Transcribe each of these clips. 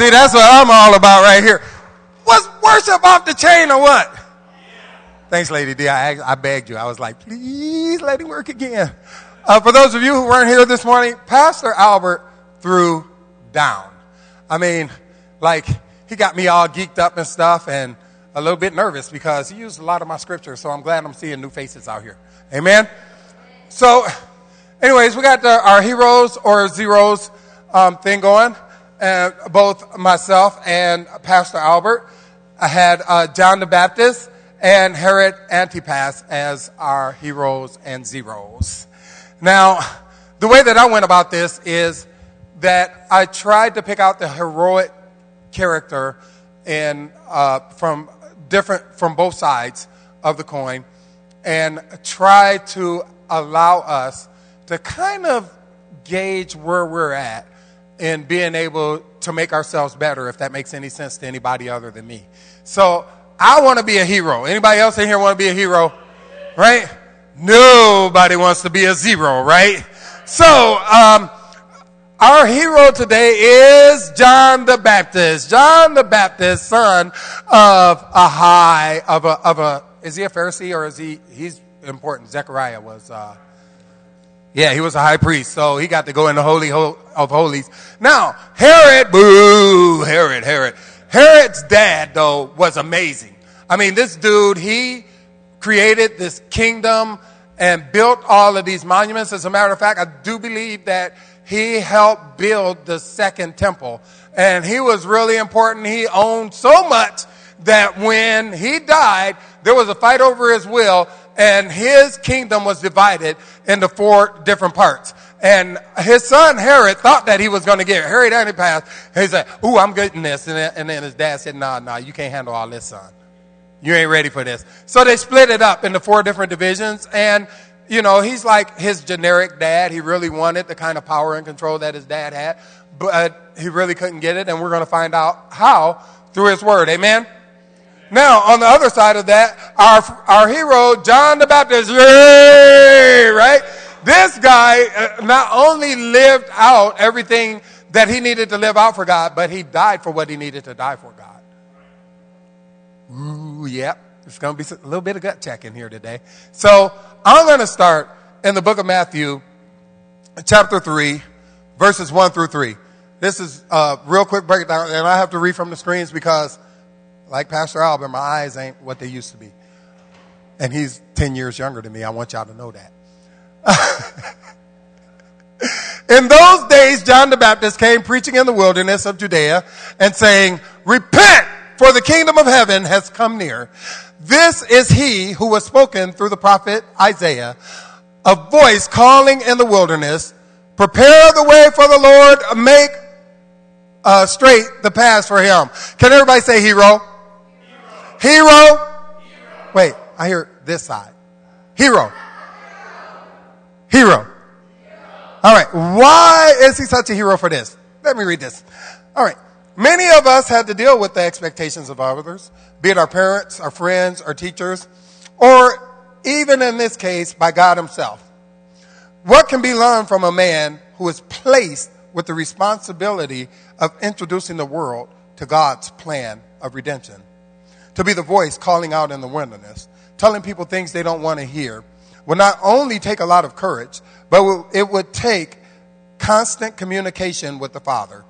See, that's what I'm all about right here. Was worship off the chain or what? Yeah. Thanks, Lady D. I begged you. I was like, please, Lady, work again. For those of you who weren't here this morning, Pastor Albert threw down. I mean, like, he got me all geeked up and stuff and a little bit nervous because he used a lot of my scripture, so I'm glad I'm seeing new faces out here. Amen? So, anyways, we got our heroes or zeros thing going. And both myself and Pastor Albert had John the Baptist and Herod Antipas as our heroes and zeros. Now, the way that I went about this is that I tried to pick out the heroic character from both sides of the coin and try to allow us to kind of gauge where we're at in being able to make ourselves better, if that makes any sense to anybody other than me. So I want to be a hero. Anybody else in here want to be a hero? Right? Nobody wants to be a zero, right? So our hero today is John the Baptist. John the Baptist, son of Ahai, is he a Pharisee or he's important. Zechariah was, he was a high priest, so he got to go in the Holy of Holies. Now, Herod. Herod's dad, though, was amazing. I mean, this dude, he created this kingdom and built all of these monuments. As a matter of fact, I do believe that he helped build the second temple. And he was really important. He owned so much that when he died, there was a fight over his will, and his kingdom was divided into four different parts. And his son Herod thought that he was going to get it. Herod Antipas, he said, ooh, I'm getting this. And then his dad said, nah, you can't handle all this, son. You ain't ready for this. So they split it up into four different divisions, and you know, he's like his generic dad. He really wanted the kind of power and control that his dad had, but he really couldn't get it, and we're going to find out how through his word. Amen? Now, on the other side of that, our hero, John the Baptist, right? This guy not only lived out everything that he needed to live out for God, but he died for what he needed to die for God. Ooh, yep. It's going to be a little bit of gut check in here today. So I'm going to start in the book of Matthew, chapter 3, verses 1 through 3. This is a real quick breakdown, and I have to read from the screens because, like Pastor Albert, my eyes ain't what they used to be. And he's 10 years younger than me. I want y'all to know that. In those days, John the Baptist came preaching in the wilderness of Judea and saying, repent, for the kingdom of heaven has come near. This is he who was spoken through the prophet Isaiah, a voice calling in the wilderness, prepare the way for the Lord, make straight the path for him. Can everybody say hero? Hero. Wait, I hear this side. Hero. All right, why is he such a hero for this? Let me read this. All right. Many of us had to deal with the expectations of others, be it our parents, our friends, our teachers, or even in this case, by God himself. What can be learned from a man who is placed with the responsibility of introducing the world to God's plan of redemption? To be the voice calling out in the wilderness, telling people things they don't want to hear, would not only take a lot of courage, but it would take constant communication with the Father.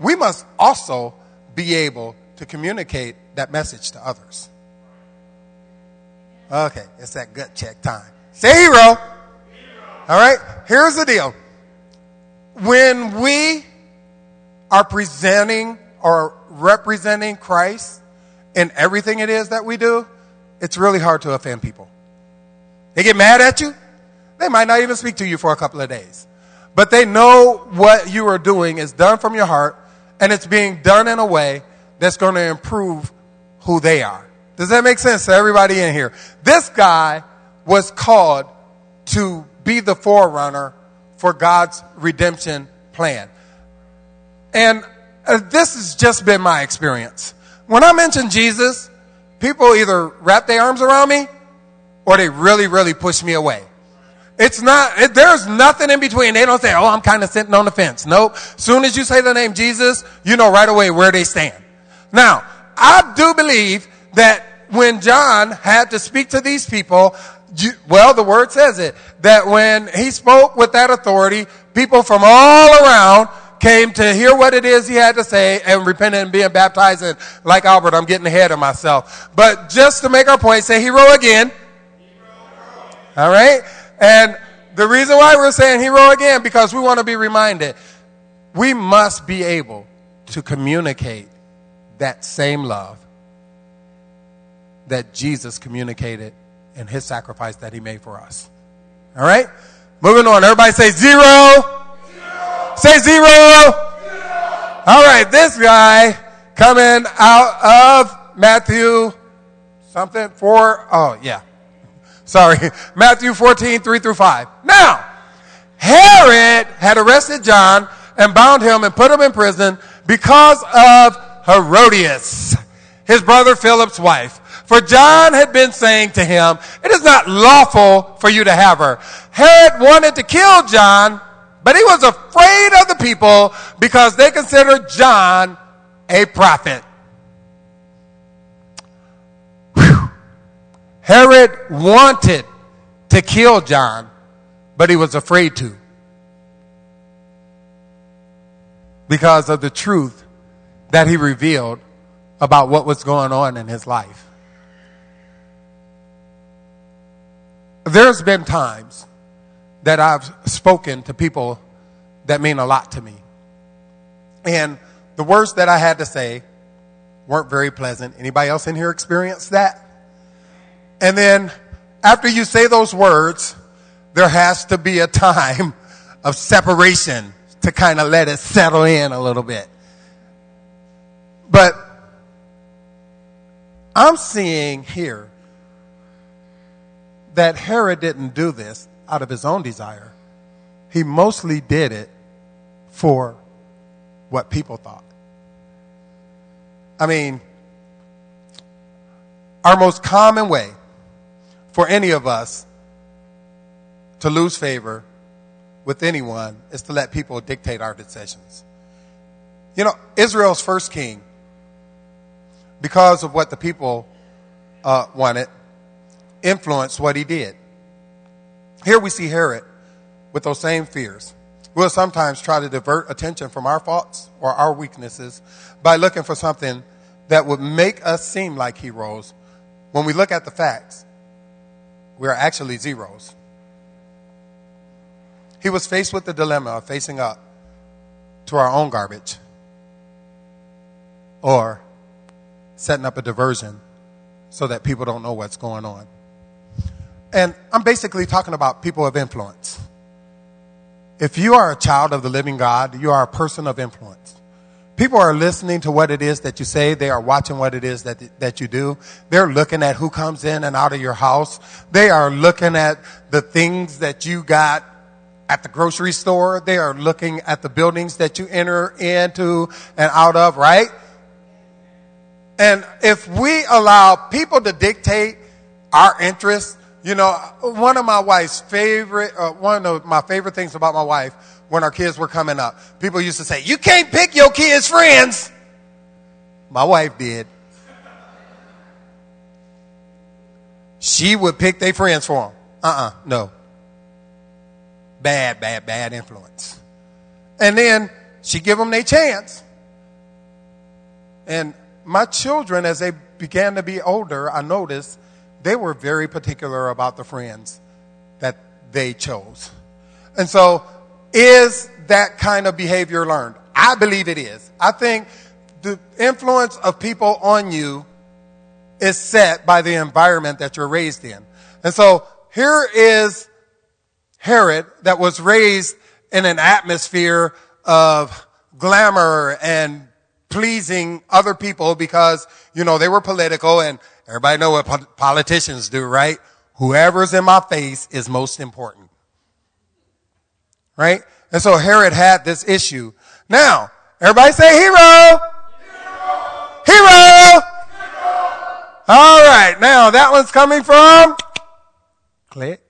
We must also be able to communicate that message to others. Okay, it's that gut check time. Say hero. All right, here's the deal. When we are presenting or representing Christ in everything it is that we do, it's really hard to offend people. They get mad at you. They might not even speak to you for a couple of days. But they know what you are doing is done from your heart, and it's being done in a way that's going to improve who they are. Does that make sense to everybody in here? This guy was called to be the forerunner for God's redemption plan. And this has just been my experience. When I mention Jesus, people either wrap their arms around me or they really, really push me away. It's not, there's nothing in between. They don't say, oh, I'm kind of sitting on the fence. Nope. Soon as you say the name Jesus, you know right away where they stand. Now, I do believe that when John had to speak to these people, well, the word says it, that when he spoke with that authority, people from all around came to hear what it is he had to say and repented and being baptized. And like Albert, I'm getting ahead of myself. But just to make our point, say hero again. Hero. All right? And the reason why we're saying hero again, because we want to be reminded, we must be able to communicate that same love that Jesus communicated in his sacrifice that he made for us. All right? Moving on. Everybody say zero. Zero. Say zero. Zero. All right. This guy coming out of Matthew something 4. Oh, yeah. Sorry. Matthew 14, 3 through 5. Now, Herod had arrested John and bound him and put him in prison because of Herodias, his brother Philip's wife. For John had been saying to him, it is not lawful for you to have her. Herod wanted to kill John, but he was afraid of the people because they considered John a prophet. Whew. Herod wanted to kill John, but he was afraid to because of the truth that he revealed about what was going on in his life. There's been times that I've spoken to people that mean a lot to me. And the words that I had to say weren't very pleasant. Anybody else in here experienced that? And then after you say those words, there has to be a time of separation to kind of let it settle in a little bit. But I'm seeing here that Herod didn't do this out of his own desire. He mostly did it for what people thought. I mean, our most common way for any of us to lose favor with anyone is to let people dictate our decisions. You know, Israel's first king, because of what the people wanted, influenced what he did. Here we see Herod with those same fears. We'll sometimes try to divert attention from our faults or our weaknesses by looking for something that would make us seem like heroes. When we look at the facts, we are actually zeros. He was faced with the dilemma of facing up to our own garbage or setting up a diversion so that people don't know what's going on. And I'm basically talking about people of influence. If you are a child of the living God, you are a person of influence. People are listening to what it is that you say. They are watching what it is that you do. They're looking at who comes in and out of your house. They are looking at the things that you got at the grocery store. They are looking at the buildings that you enter into and out of, right? And if we allow people to dictate our interests, you know, one of my favorite things about my wife, when our kids were coming up, people used to say, you can't pick your kids' friends. My wife did. She would pick their friends for them. No. Bad influence. And then she give them their chance. And my children, as they began to be older, I noticed they were very particular about the friends that they chose. And so, is that kind of behavior learned? I believe it is. I think the influence of people on you is set by the environment that you're raised in. And so, here is Herod that was raised in an atmosphere of glamour and pleasing other people because, you know, they were political, and everybody know what politicians do, right? Whoever's in my face is most important, right? And so Herod had this issue. Now, everybody say hero. Hero. Hero. Hero. All right. Now, that one's coming from Click.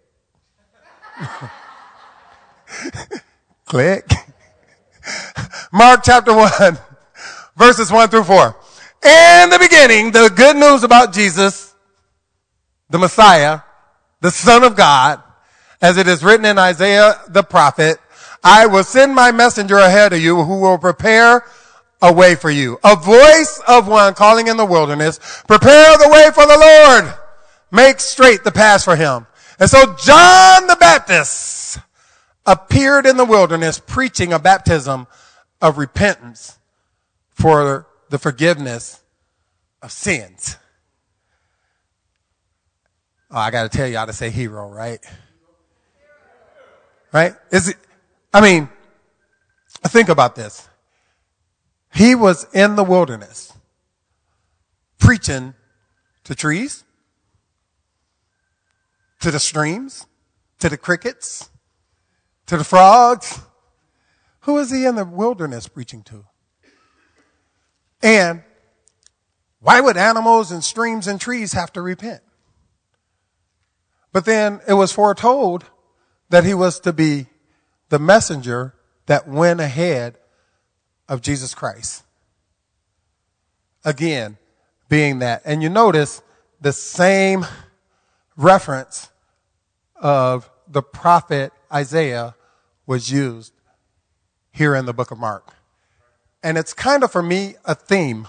Click. Mark chapter 1, verses 1 through 4. In the beginning, the good news about Jesus, the Messiah, the Son of God, as it is written in Isaiah the prophet, I will send my messenger ahead of you who will prepare a way for you. A voice of one calling in the wilderness, prepare the way for the Lord. Make straight the path for him. And so John the Baptist appeared in the wilderness preaching a baptism of repentance for the forgiveness of sins. Oh, I got to tell you how to say hero, right? Right? Think about this. He was in the wilderness preaching to trees, to the streams, to the crickets, to the frogs. Who is he in the wilderness preaching to? And why would animals and streams and trees have to repent? But then it was foretold that he was to be the messenger that went ahead of Jesus Christ. Again, being that. And you notice the same reference of the prophet Isaiah was used here in the book of Mark. And it's kind of, for me, a theme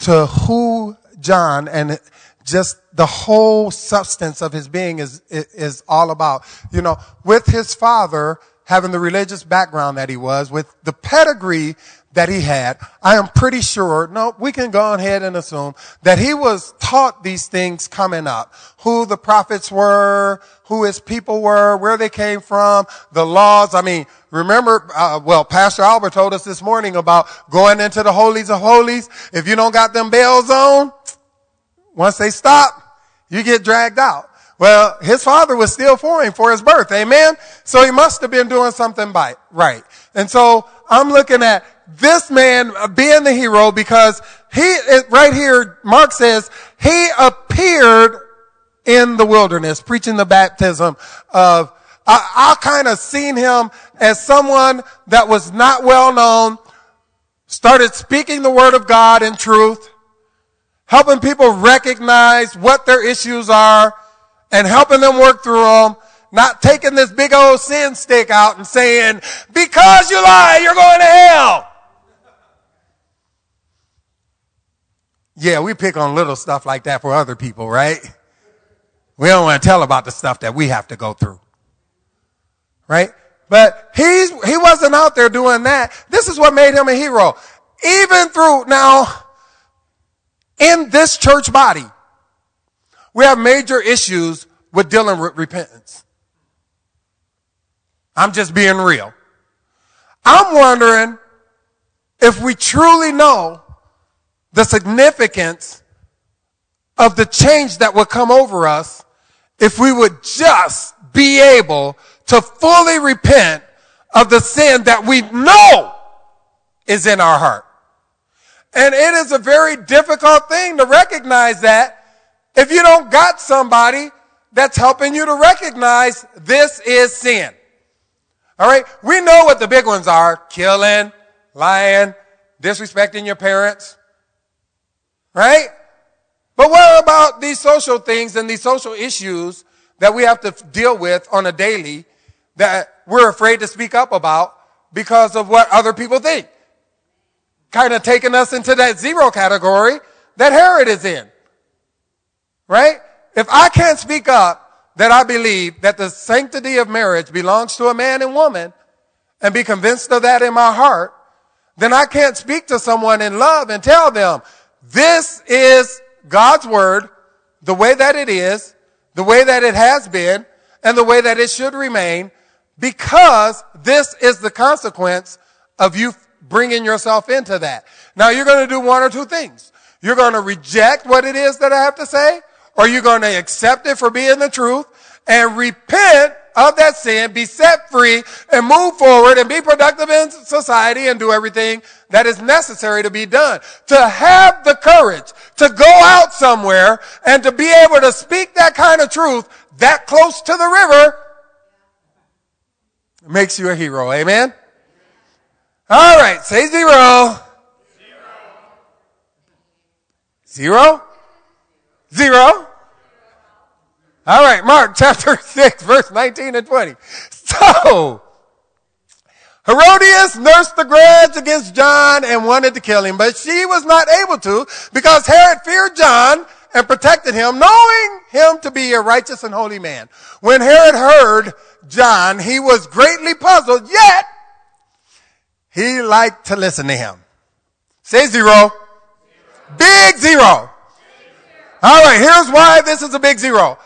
to who John and just the whole substance of his being is all about. You know, with his father having the religious background that he was, with the pedigree that he had, I am pretty sure, no, we can go ahead and assume that he was taught these things coming up, who the prophets were, who his people were, where they came from, the laws. Remember, Pastor Albert told us this morning about going into the holies of holies. If you don't got them bells on, once they stop, you get dragged out. Well, his father was still for him for his birth. Amen. So he must have been doing something right. And so I'm looking at this man being the hero because right here, Mark says he appeared in the wilderness preaching the baptism of, I kind of seen him as someone that was not well known, started speaking the word of God in truth, helping people recognize what their issues are and helping them work through them, not taking this big old sin stick out and saying, because you lie, you're going to hell. Yeah, we pick on little stuff like that for other people, right? We don't want to tell about the stuff that we have to go through, right? But he wasn't out there doing that. This is what made him a hero. Even through now, in this church body, we have major issues with dealing with repentance. I'm just being real. I'm wondering if we truly know the significance of the change that would come over us if we would just be able to fully repent of the sin that we know is in our heart. And it is a very difficult thing to recognize that if you don't got somebody that's helping you to recognize this is sin. All right. We know what the big ones are. Killing, lying, disrespecting your parents. Right. But what about these social things and these social issues that we have to deal with on a daily that we're afraid to speak up about because of what other people think? Kind of taking us into that zero category that Herod is in. Right? If I can't speak up that I believe that the sanctity of marriage belongs to a man and woman and be convinced of that in my heart, then I can't speak to someone in love and tell them this is God's word, the way that it is, the way that it has been, and the way that it should remain, because this is the consequence of you bringing yourself into that. Now, you're going to do one or two things. You're going to reject what it is that I have to say, or you're going to accept it for being the truth and repent of that sin, be set free, and move forward and be productive in society and do everything that is necessary to be done. To have the courage to go out somewhere and to be able to speak that kind of truth that close to the river, It makes you a hero. Amen? All right, say zero. Zero? Zero? All right, Mark chapter 6, verse 19 and 20. So, Herodias nursed the grudge against John and wanted to kill him, but she was not able to because Herod feared John and protected him, knowing him to be a righteous and holy man. When Herod heard John, he was greatly puzzled, yet he liked to listen to him. Say zero. Big zero. All right, here's why this is a big zero.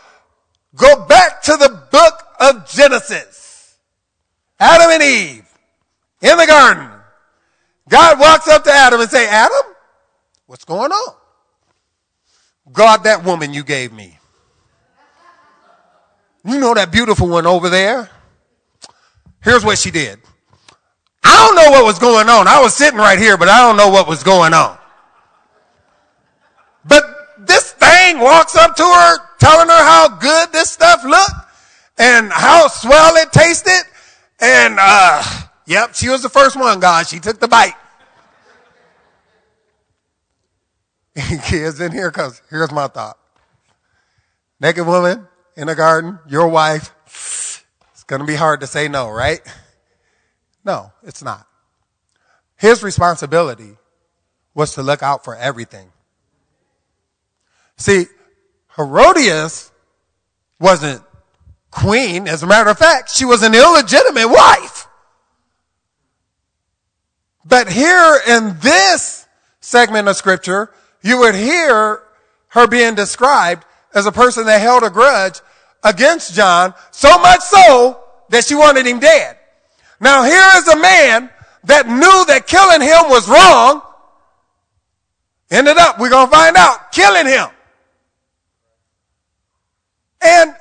Go back to the book of Genesis. Adam and Eve in the garden. God walks up to Adam and say, Adam, what's going on? God, that woman you gave me. You know that beautiful one over there? Here's what she did. I don't know what was going on. I was sitting right here, but I don't know what was going on. But this thing walks up to her, telling her how good this stuff looked and how swell it tasted. And, yep, she was the first one, God. She took the bite. And kids, in here comes, here's my thought. Naked woman in the garden, your wife, it's going to be hard to say no, right? No, it's not. His responsibility was to look out for everything. See, Herodias wasn't queen. As a matter of fact, she was an illegitimate wife. But here in this segment of scripture, you would hear her being described as a person that held a grudge against John, so much so that she wanted him dead. Now here is a man that knew that killing him was wrong. Ended up, we're going to find out, killing him. And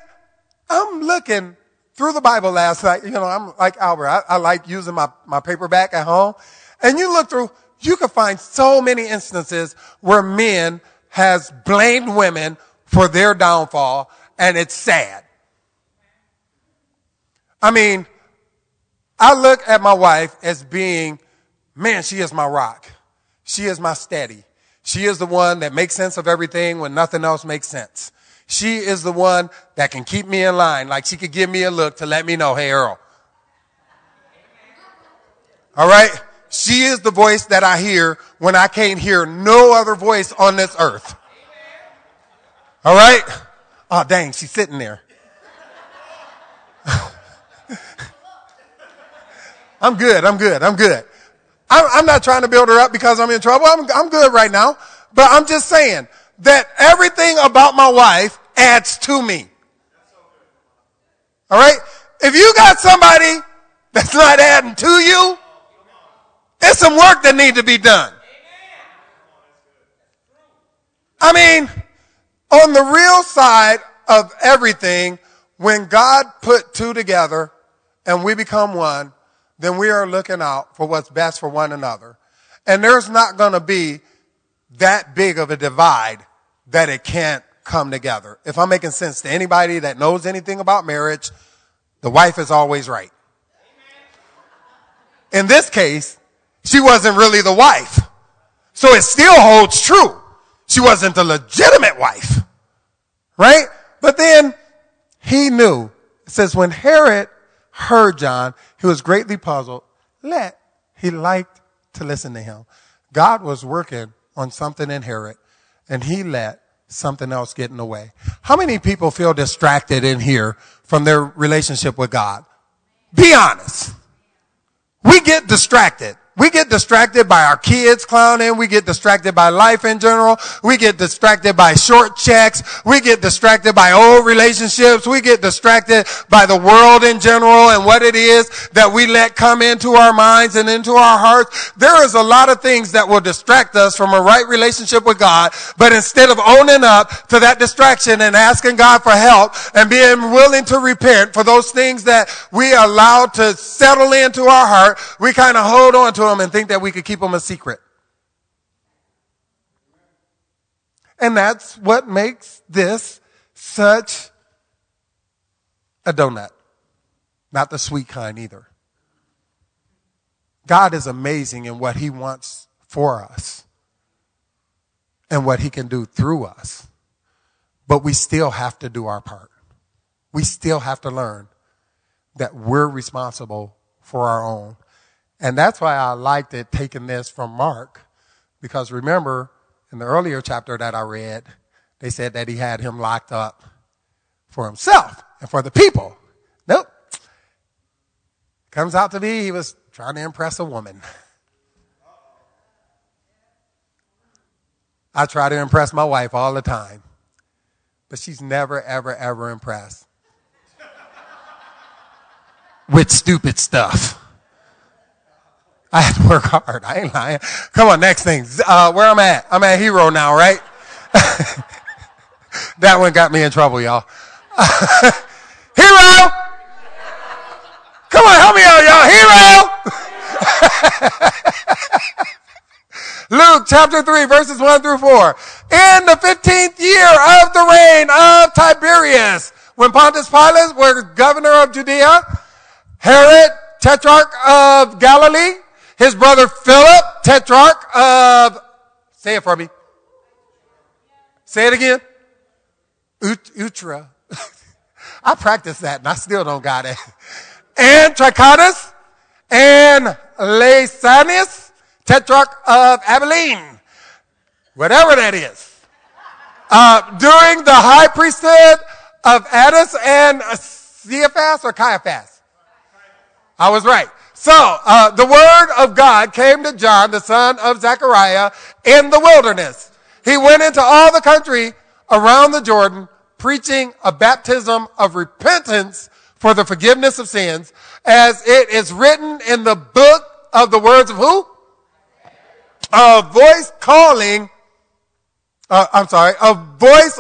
I'm looking through the Bible last night. You know, I'm like Albert. I like using my paperback at home. And you look through, you can find so many instances where men has blamed women for their downfall, and it's sad. I mean, I look at my wife as being, man, she is my rock. She is my steady. She is the one that makes sense of everything when nothing else makes sense. She is the one that can keep me in line. Like she could give me a look to let me know, hey, Earl. All right. She is the voice that I hear when I can't hear no other voice on this earth. All right. Oh, dang. She's sitting there. I'm good. I'm good. I'm good. I'm not trying to build her up because I'm in trouble. I'm good right now. But I'm just saying that everything about my wife adds to me. All right? If you got somebody that's not adding to you, it's some work that needs to be done. I mean, on the real side of everything, when God put two together and we become one, then we are looking out for what's best for one another. And there's not going to be that big of a divide that it can't come together. If I'm making sense to anybody that knows anything about marriage, the wife is always right. In this case, she wasn't really the wife. So it still holds true. She wasn't the legitimate wife. Right? But then he knew. It says when Herod heard John, he was greatly puzzled. He liked to listen to him. God was working on something in Herod, and he let something else get in the way. How many people feel distracted in here from their relationship with God? Be honest. We get distracted. We get distracted by our kids clowning. We get distracted by life in general. We get distracted by short checks. We get distracted by old relationships. We get distracted by the world in general and what it is that we let come into our minds and into our hearts. There is a lot of things that will distract us from a right relationship with God. But instead of owning up to that distraction and asking God for help and being willing to repent for those things that we allow to settle into our heart, we kind of hold on to and think that we could keep them a secret. And that's what makes this such a donut. Not the sweet kind either. God is amazing in what he wants for us and what he can do through us. But we still have to do our part. We still have to learn that we're responsible for our own. And that's why I liked it taking this from Mark, because remember in the earlier chapter that I read, they said that he had him locked up for himself and for the people. Nope. Comes out to me, he was trying to impress a woman. I try to impress my wife all the time, but she's never, ever, ever impressed with stupid stuff. I had to work hard. I ain't lying. Come on, next thing. Where I'm at? I'm at Hero now, right? That one got me in trouble, y'all. Hero! Come on, help me out, y'all. Hero! Luke chapter 3, verses 1 through 4. In the 15th year of the reign of Tiberius, when Pontius Pilate was governor of Judea, Herod, tetrarch of Galilee, his brother Philip, tetrarch of, say it for me. Say it again. Utra. I practiced that and I still don't got it. And Trachonitis and Lysanias, tetrarch of Abilene, whatever that is, during the high priesthood of Annas and Caiaphas or Caiaphas. I was right. So the word of God came to John, the son of Zechariah, in the wilderness. He went into all the country around the Jordan, preaching a baptism of repentance for the forgiveness of sins, as it is written in the book of the words of who? A voice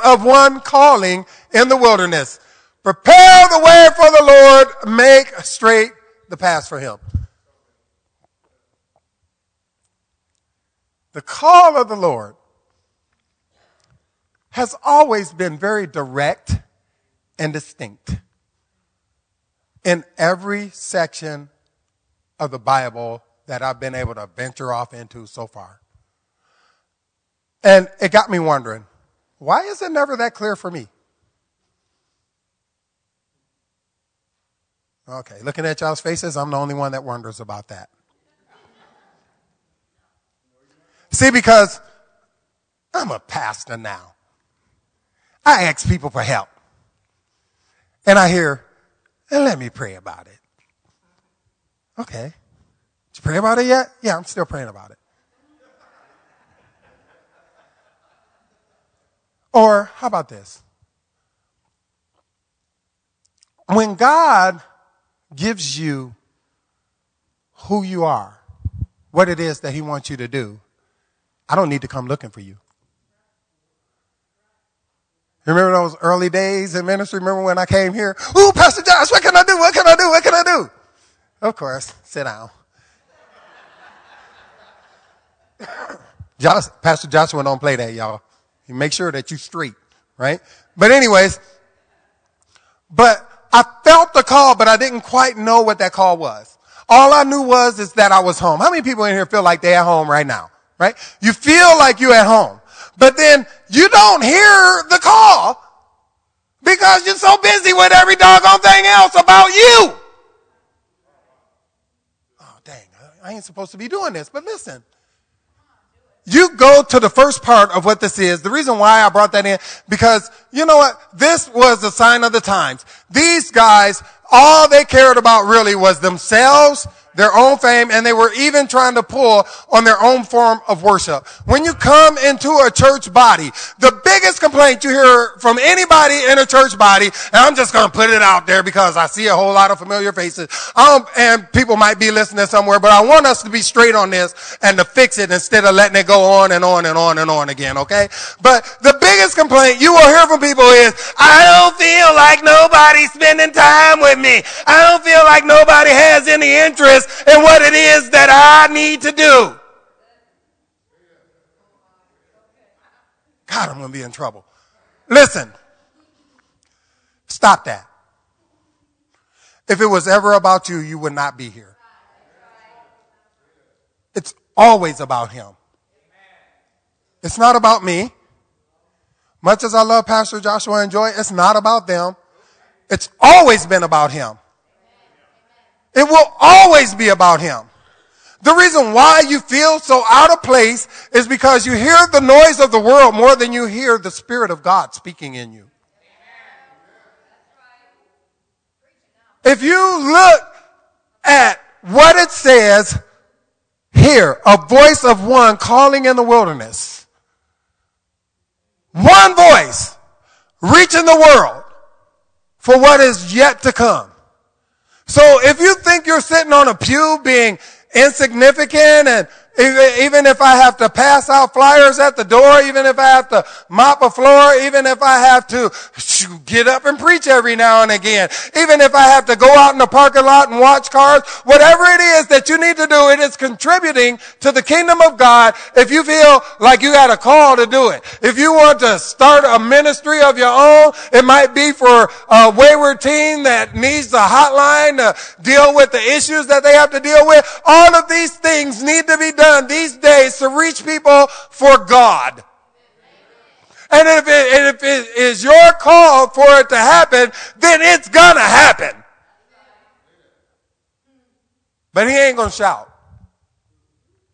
of one calling in the wilderness. Prepare the way for the Lord, make straight the path for him. The call of the Lord has always been very direct and distinct. In every section of the Bible that I've been able to venture off into so far. And it got me wondering, why is it never that clear for me? Okay, looking at y'all's faces, I'm the only one that wonders about that. See, because I'm a pastor now. I ask people for help. And I hear, let me pray about it. Okay. Did you pray about it yet? Yeah, I'm still praying about it. Or how about this? When God gives you who you are, what it is that he wants you to do, I don't need to come looking for you. Remember those early days in ministry? Remember when I came here? Ooh, Pastor Josh, what can I do? What can I do? What can I do? Of course, sit down. Pastor Joshua don't play that, y'all. He make sure that you straight, right? But anyways, but I felt the call, but I didn't quite know what that call was. All I knew is that I was home. How many people in here feel like they're at home right now, right? You feel like you're at home, but then you don't hear the call because you're so busy with every doggone thing else about you. Oh, dang, I ain't supposed to be doing this, but listen. You go to the first part of what this is. The reason why I brought that in, because you know what? This was the sign of the times. These guys, all they cared about really was themselves, their own fame, and they were even trying to pull on their own form of worship. When you come into a church body, the biggest complaint you hear from anybody in a church body, and I'm just going to put it out there because I see a whole lot of familiar faces, and people might be listening somewhere, but I want us to be straight on this and to fix it instead of letting it go on and on and on and on again, okay? But the biggest complaint you will hear from people is, I don't feel like nobody's spending time with me. I don't feel like nobody has any interest and what it is that I need to do. God, I'm going to be in trouble. Listen, stop that. If it was ever about you, you would not be here. It's always about him. It's not about me. Much as I love Pastor Joshua and Joy, it's not about them. It's always been about him. It will always be about him. The reason why you feel so out of place is because you hear the noise of the world more than you hear the Spirit of God speaking in you. If you look at what it says here, a voice of one calling in the wilderness. One voice reaching the world for what is yet to come. So if you think you're sitting on a pew being insignificant, and even if I have to pass out flyers at the door, even if I have to mop a floor, even if I have to get up and preach every now and again, even if I have to go out in the parking lot and watch cars, whatever it is that you need to do, it is contributing to the kingdom of God if you feel like you got a call to do it. If you want to start a ministry of your own, it might be for a wayward teen that needs a hotline to deal with the issues that they have to deal with. All of these things need to be done these days to reach people for God. And if it is your call for it to happen, then it's gonna happen. But he ain't gonna shout.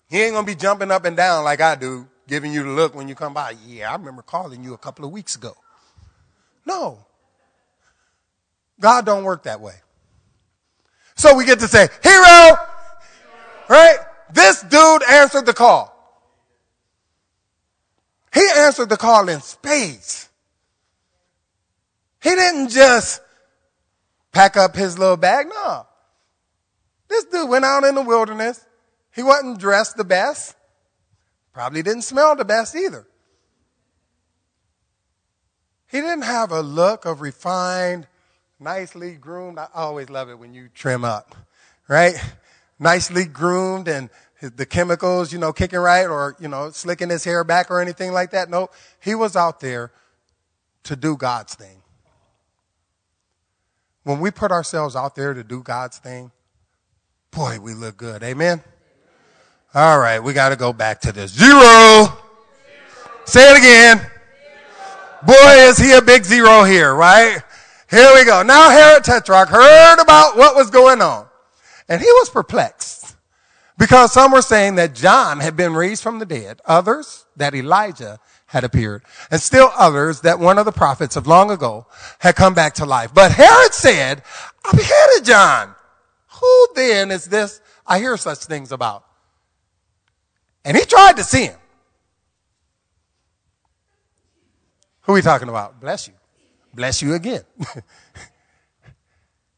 He ain't gonna be jumping up and down like I do, giving you the look when you come by. Yeah, I remember calling you a couple of weeks ago. No. God don't work that way. So we get to say, hero! Right? This dude answered the call. He answered the call in spades. He didn't just pack up his little bag. No. This dude went out in the wilderness. He wasn't dressed the best. Probably didn't smell the best either. He didn't have a look of refined, nicely groomed. I always love it when you trim up, right? Nicely groomed and the chemicals, kicking right or, slicking his hair back or anything like that. No, he was out there to do God's thing. When we put ourselves out there to do God's thing, boy, we look good. Amen? All right, we got to go back to this. Zero. Say it again. Zero. Boy, is he a big zero here, right? Here we go. Now Herod Tetrarch heard about what was going on. And he was perplexed because some were saying that John had been raised from the dead, others that Elijah had appeared, and still others that one of the prophets of long ago had come back to life. But Herod said, I beheaded John. Who then is this I hear such things about? And he tried to see him. Who are we talking about? Bless you. Bless you again.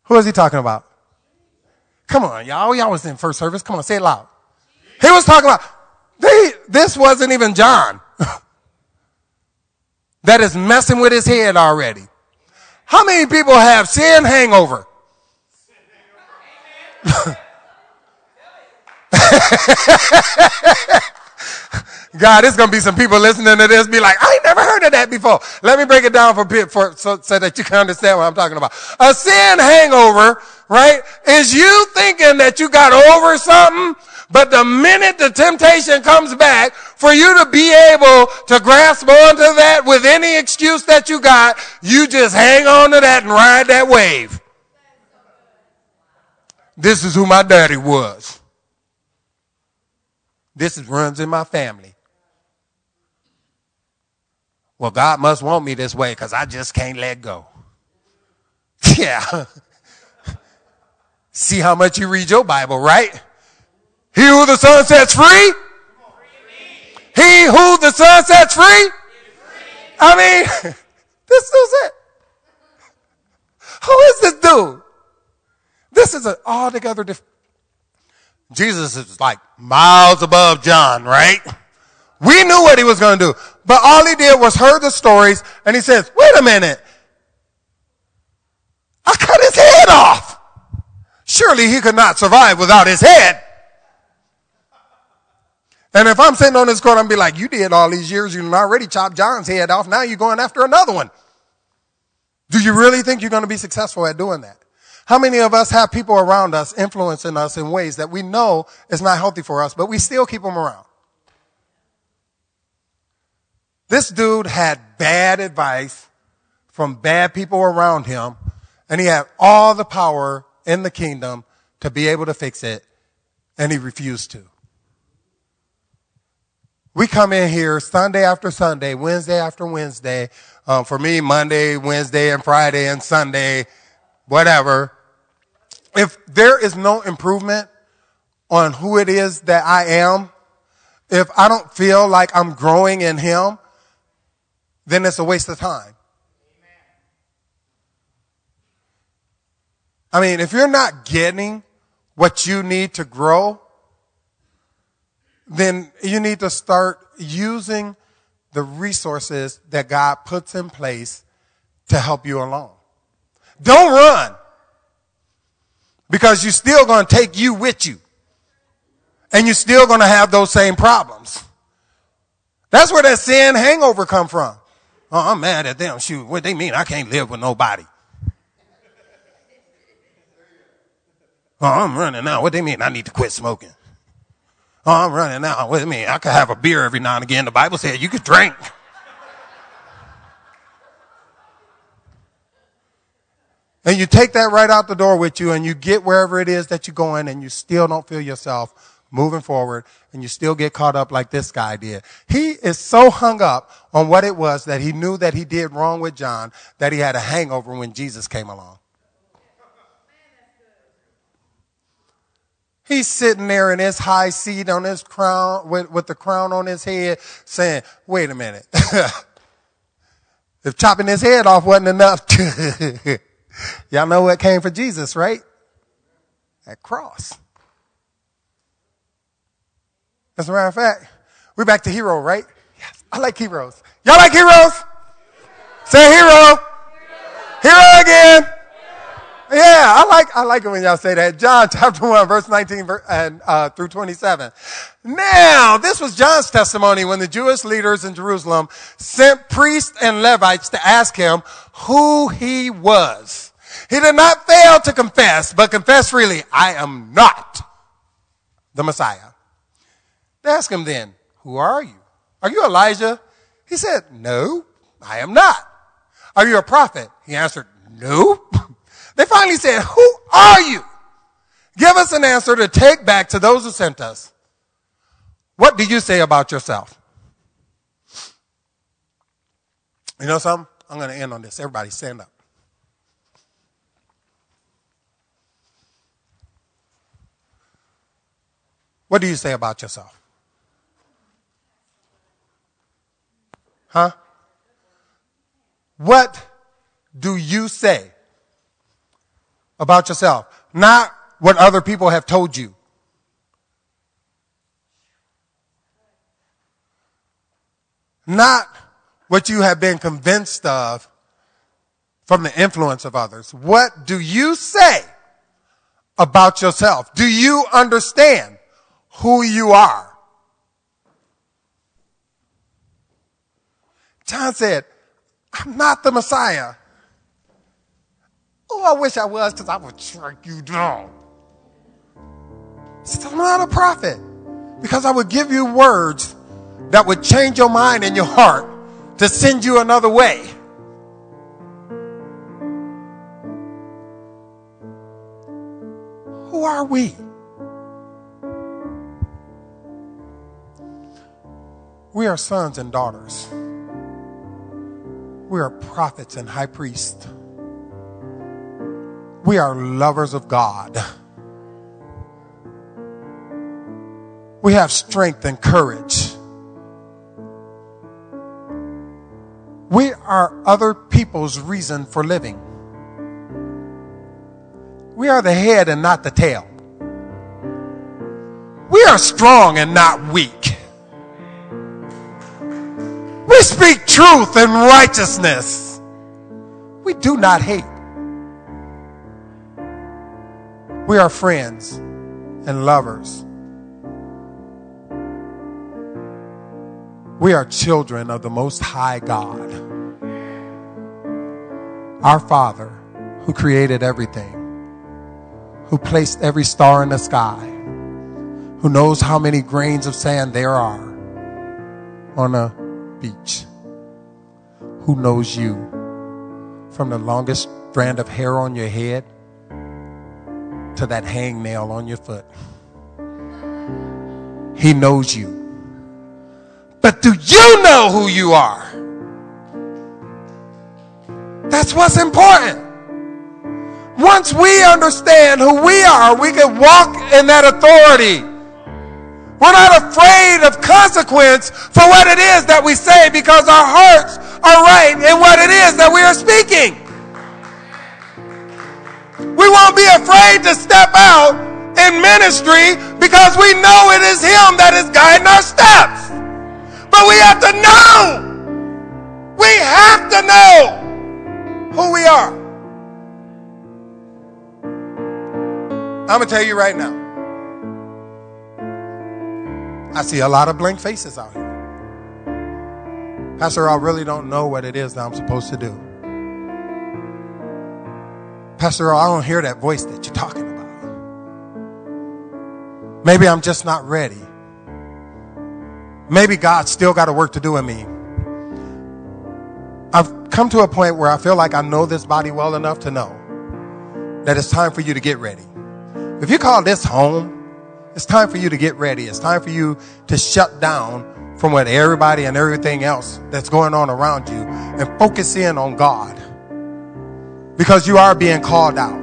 Who is he talking about? Come on, y'all. Y'all was in first service. Come on, say it loud. He was talking about, this wasn't even John that is messing with his head already. How many people have sin hangover? God, there's going to be some people listening to this be like, I ain't never heard of that before. Let me break it down so that you can understand what I'm talking about. A sin hangover, right, is you thinking that you got over something, but the minute the temptation comes back, for you to be able to grasp onto that with any excuse that you got, you just hang on to that and ride that wave. This is who my daddy was. This runs in my family. Well, God must want me this way because I just can't let go. Yeah. See how much you read your Bible, right? He who the Son sets free. He who the Son sets free. I mean, this is it. Who is this dude? This is an altogether different. Jesus is like miles above John, right? We knew what he was going to do. But all he did was heard the stories, and he says, wait a minute. I cut his head off. Surely he could not survive without his head. And if I'm sitting on this court, I'm be like, you did all these years. You already chopped John's head off. Now you're going after another one. Do you really think you're going to be successful at doing that? How many of us have people around us influencing us in ways that we know is not healthy for us, but we still keep them around? This dude had bad advice from bad people around him, and he had all the power in the kingdom to be able to fix it, and he refused to. We come in here Sunday after Sunday, Wednesday after Wednesday, for me, Monday, Wednesday, and Friday, and Sunday, whatever. If there is no improvement on who it is that I am, if I don't feel like I'm growing in him, then it's a waste of time. I mean, if you're not getting what you need to grow, then you need to start using the resources that God puts in place to help you along. Don't run, because you're still going to take you with you, and you're still going to have those same problems. That's where that sin hangover come from. Oh, I'm mad at them. Shoot, what they mean? I can't live with nobody. Oh, I'm running now. What they mean? I need to quit smoking. Oh, I'm running now. What do you mean? I could have a beer every now and again. The Bible said you could drink. And you take that right out the door with you, and you get wherever it is that you're going, and you still don't feel yourself moving forward, and you still get caught up like this guy did. He is so hung up on what it was that he knew that he did wrong with John that he had a hangover when Jesus came along. He's sitting there in his high seat on his crown, with the crown on his head, saying, wait a minute. If chopping his head off wasn't enough, y'all know what came for Jesus, right? That cross. As a matter of fact, we're back to hero, right? Yes. I like heroes. Y'all like heroes? Hero. Say hero. Hero, hero again. Hero. Yeah, I like it when y'all say that. John chapter 1, verse 19 and through 27. Now, this was John's testimony when the Jewish leaders in Jerusalem sent priests and Levites to ask him who he was. He did not fail to confess, but confessed freely, I am not the Messiah. They asked him then, who are you? Are you Elijah? He said, no, I am not. Are you a prophet? He answered, no. They finally said, who are you? Give us an answer to take back to those who sent us. What do you say about yourself? You know something? I'm going to end on this. Everybody stand up. What do you say about yourself? Huh? What do you say about yourself? Not what other people have told you. Not what you have been convinced of from the influence of others. What do you say about yourself? Do you understand who you are? John said, I'm not the Messiah. Oh, I wish I was, because I would track you down. He said, I'm not a prophet, because I would give you words that would change your mind and your heart to send you another way. Who are we? We are sons and daughters. We are prophets and high priests. We are lovers of God. We have strength and courage. We are other people's reason for living. We are the head and not the tail. We are strong and not weak. We speak truth and righteousness. We do not hate. We are friends and lovers. We are children of the Most High God, our Father who created everything. who placed every star in the sky, who knows how many grains of sand there are on a beach, who knows you from the longest strand of hair on your head to that hangnail on your foot. He knows you. But do you know who you are? That's what's important. Once we understand who we are, we can walk in that authority. We're not afraid of consequence for what it is that we say, because our hearts are right in what it is that we are speaking. We won't be afraid to step out in ministry because we know it is Him that is guiding our steps. But we have to know. We have to know who we are. I'm going to tell you right now. I see a lot of blank faces out here. Pastor, I really don't know what it is that I'm supposed to do. Pastor, I don't hear that voice that you're talking about. Maybe I'm just not ready. Maybe God's still got a work to do in me. I've come to a point where I feel like I know this body well enough to know that it's time for you to get ready. If you call this home, it's time for you to get ready. It's time for you to shut down from what everybody and everything else that's going on around you and focus in on God, because you are being called out.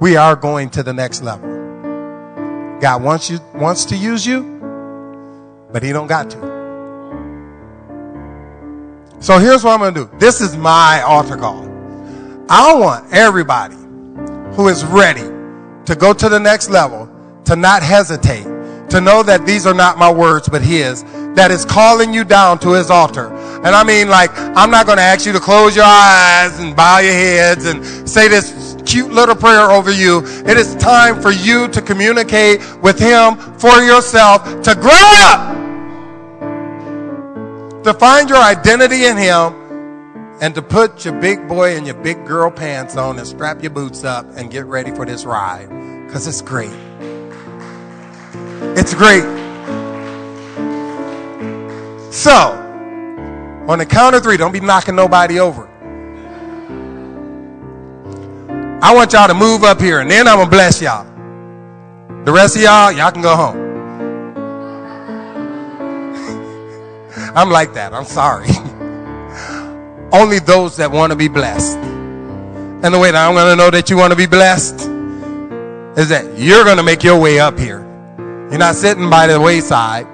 We are going to the next level. God wants to use you, but He don't got to. So here's what I'm going to do. This is my altar call. I want everybody who is ready to go to the next level to not hesitate, to know that these are not my words but His, that is calling you down to His altar. And I mean, like, I'm not going to ask you to close your eyes and bow your heads and say this cute little prayer over you. It is time for you to communicate with Him for yourself, to grow up, to find your identity in Him, and to put your big boy and your big girl pants on and strap your boots up and get ready for this ride, because it's great. It's great. So, on the count of three, don't be knocking nobody over. I want y'all to move up here, and then I'm going to bless y'all. The rest of y'all can go home. I'm like that. I'm sorry. Only those that want to be blessed. And the way that I'm going to know that you want to be blessed is that you're going to make your way up here. You're not sitting by the wayside.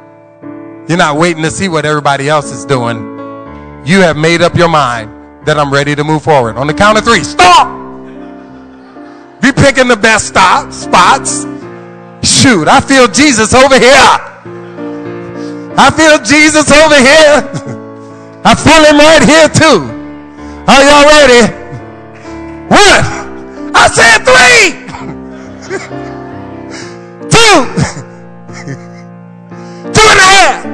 You're not waiting to see what everybody else is doing. You have made up your mind that I'm ready to move forward. On the count of three, stop. Be picking the best spots. Shoot, I feel Jesus over here. I feel Jesus over here. I feel Him right here too. Are y'all ready? One. I said three. Two. 2.5.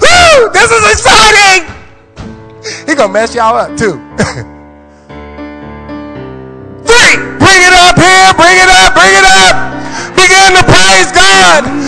Woo! This is exciting. He gonna mess y'all up too. 3. Bring it up here. Bring it up. Begin to praise God.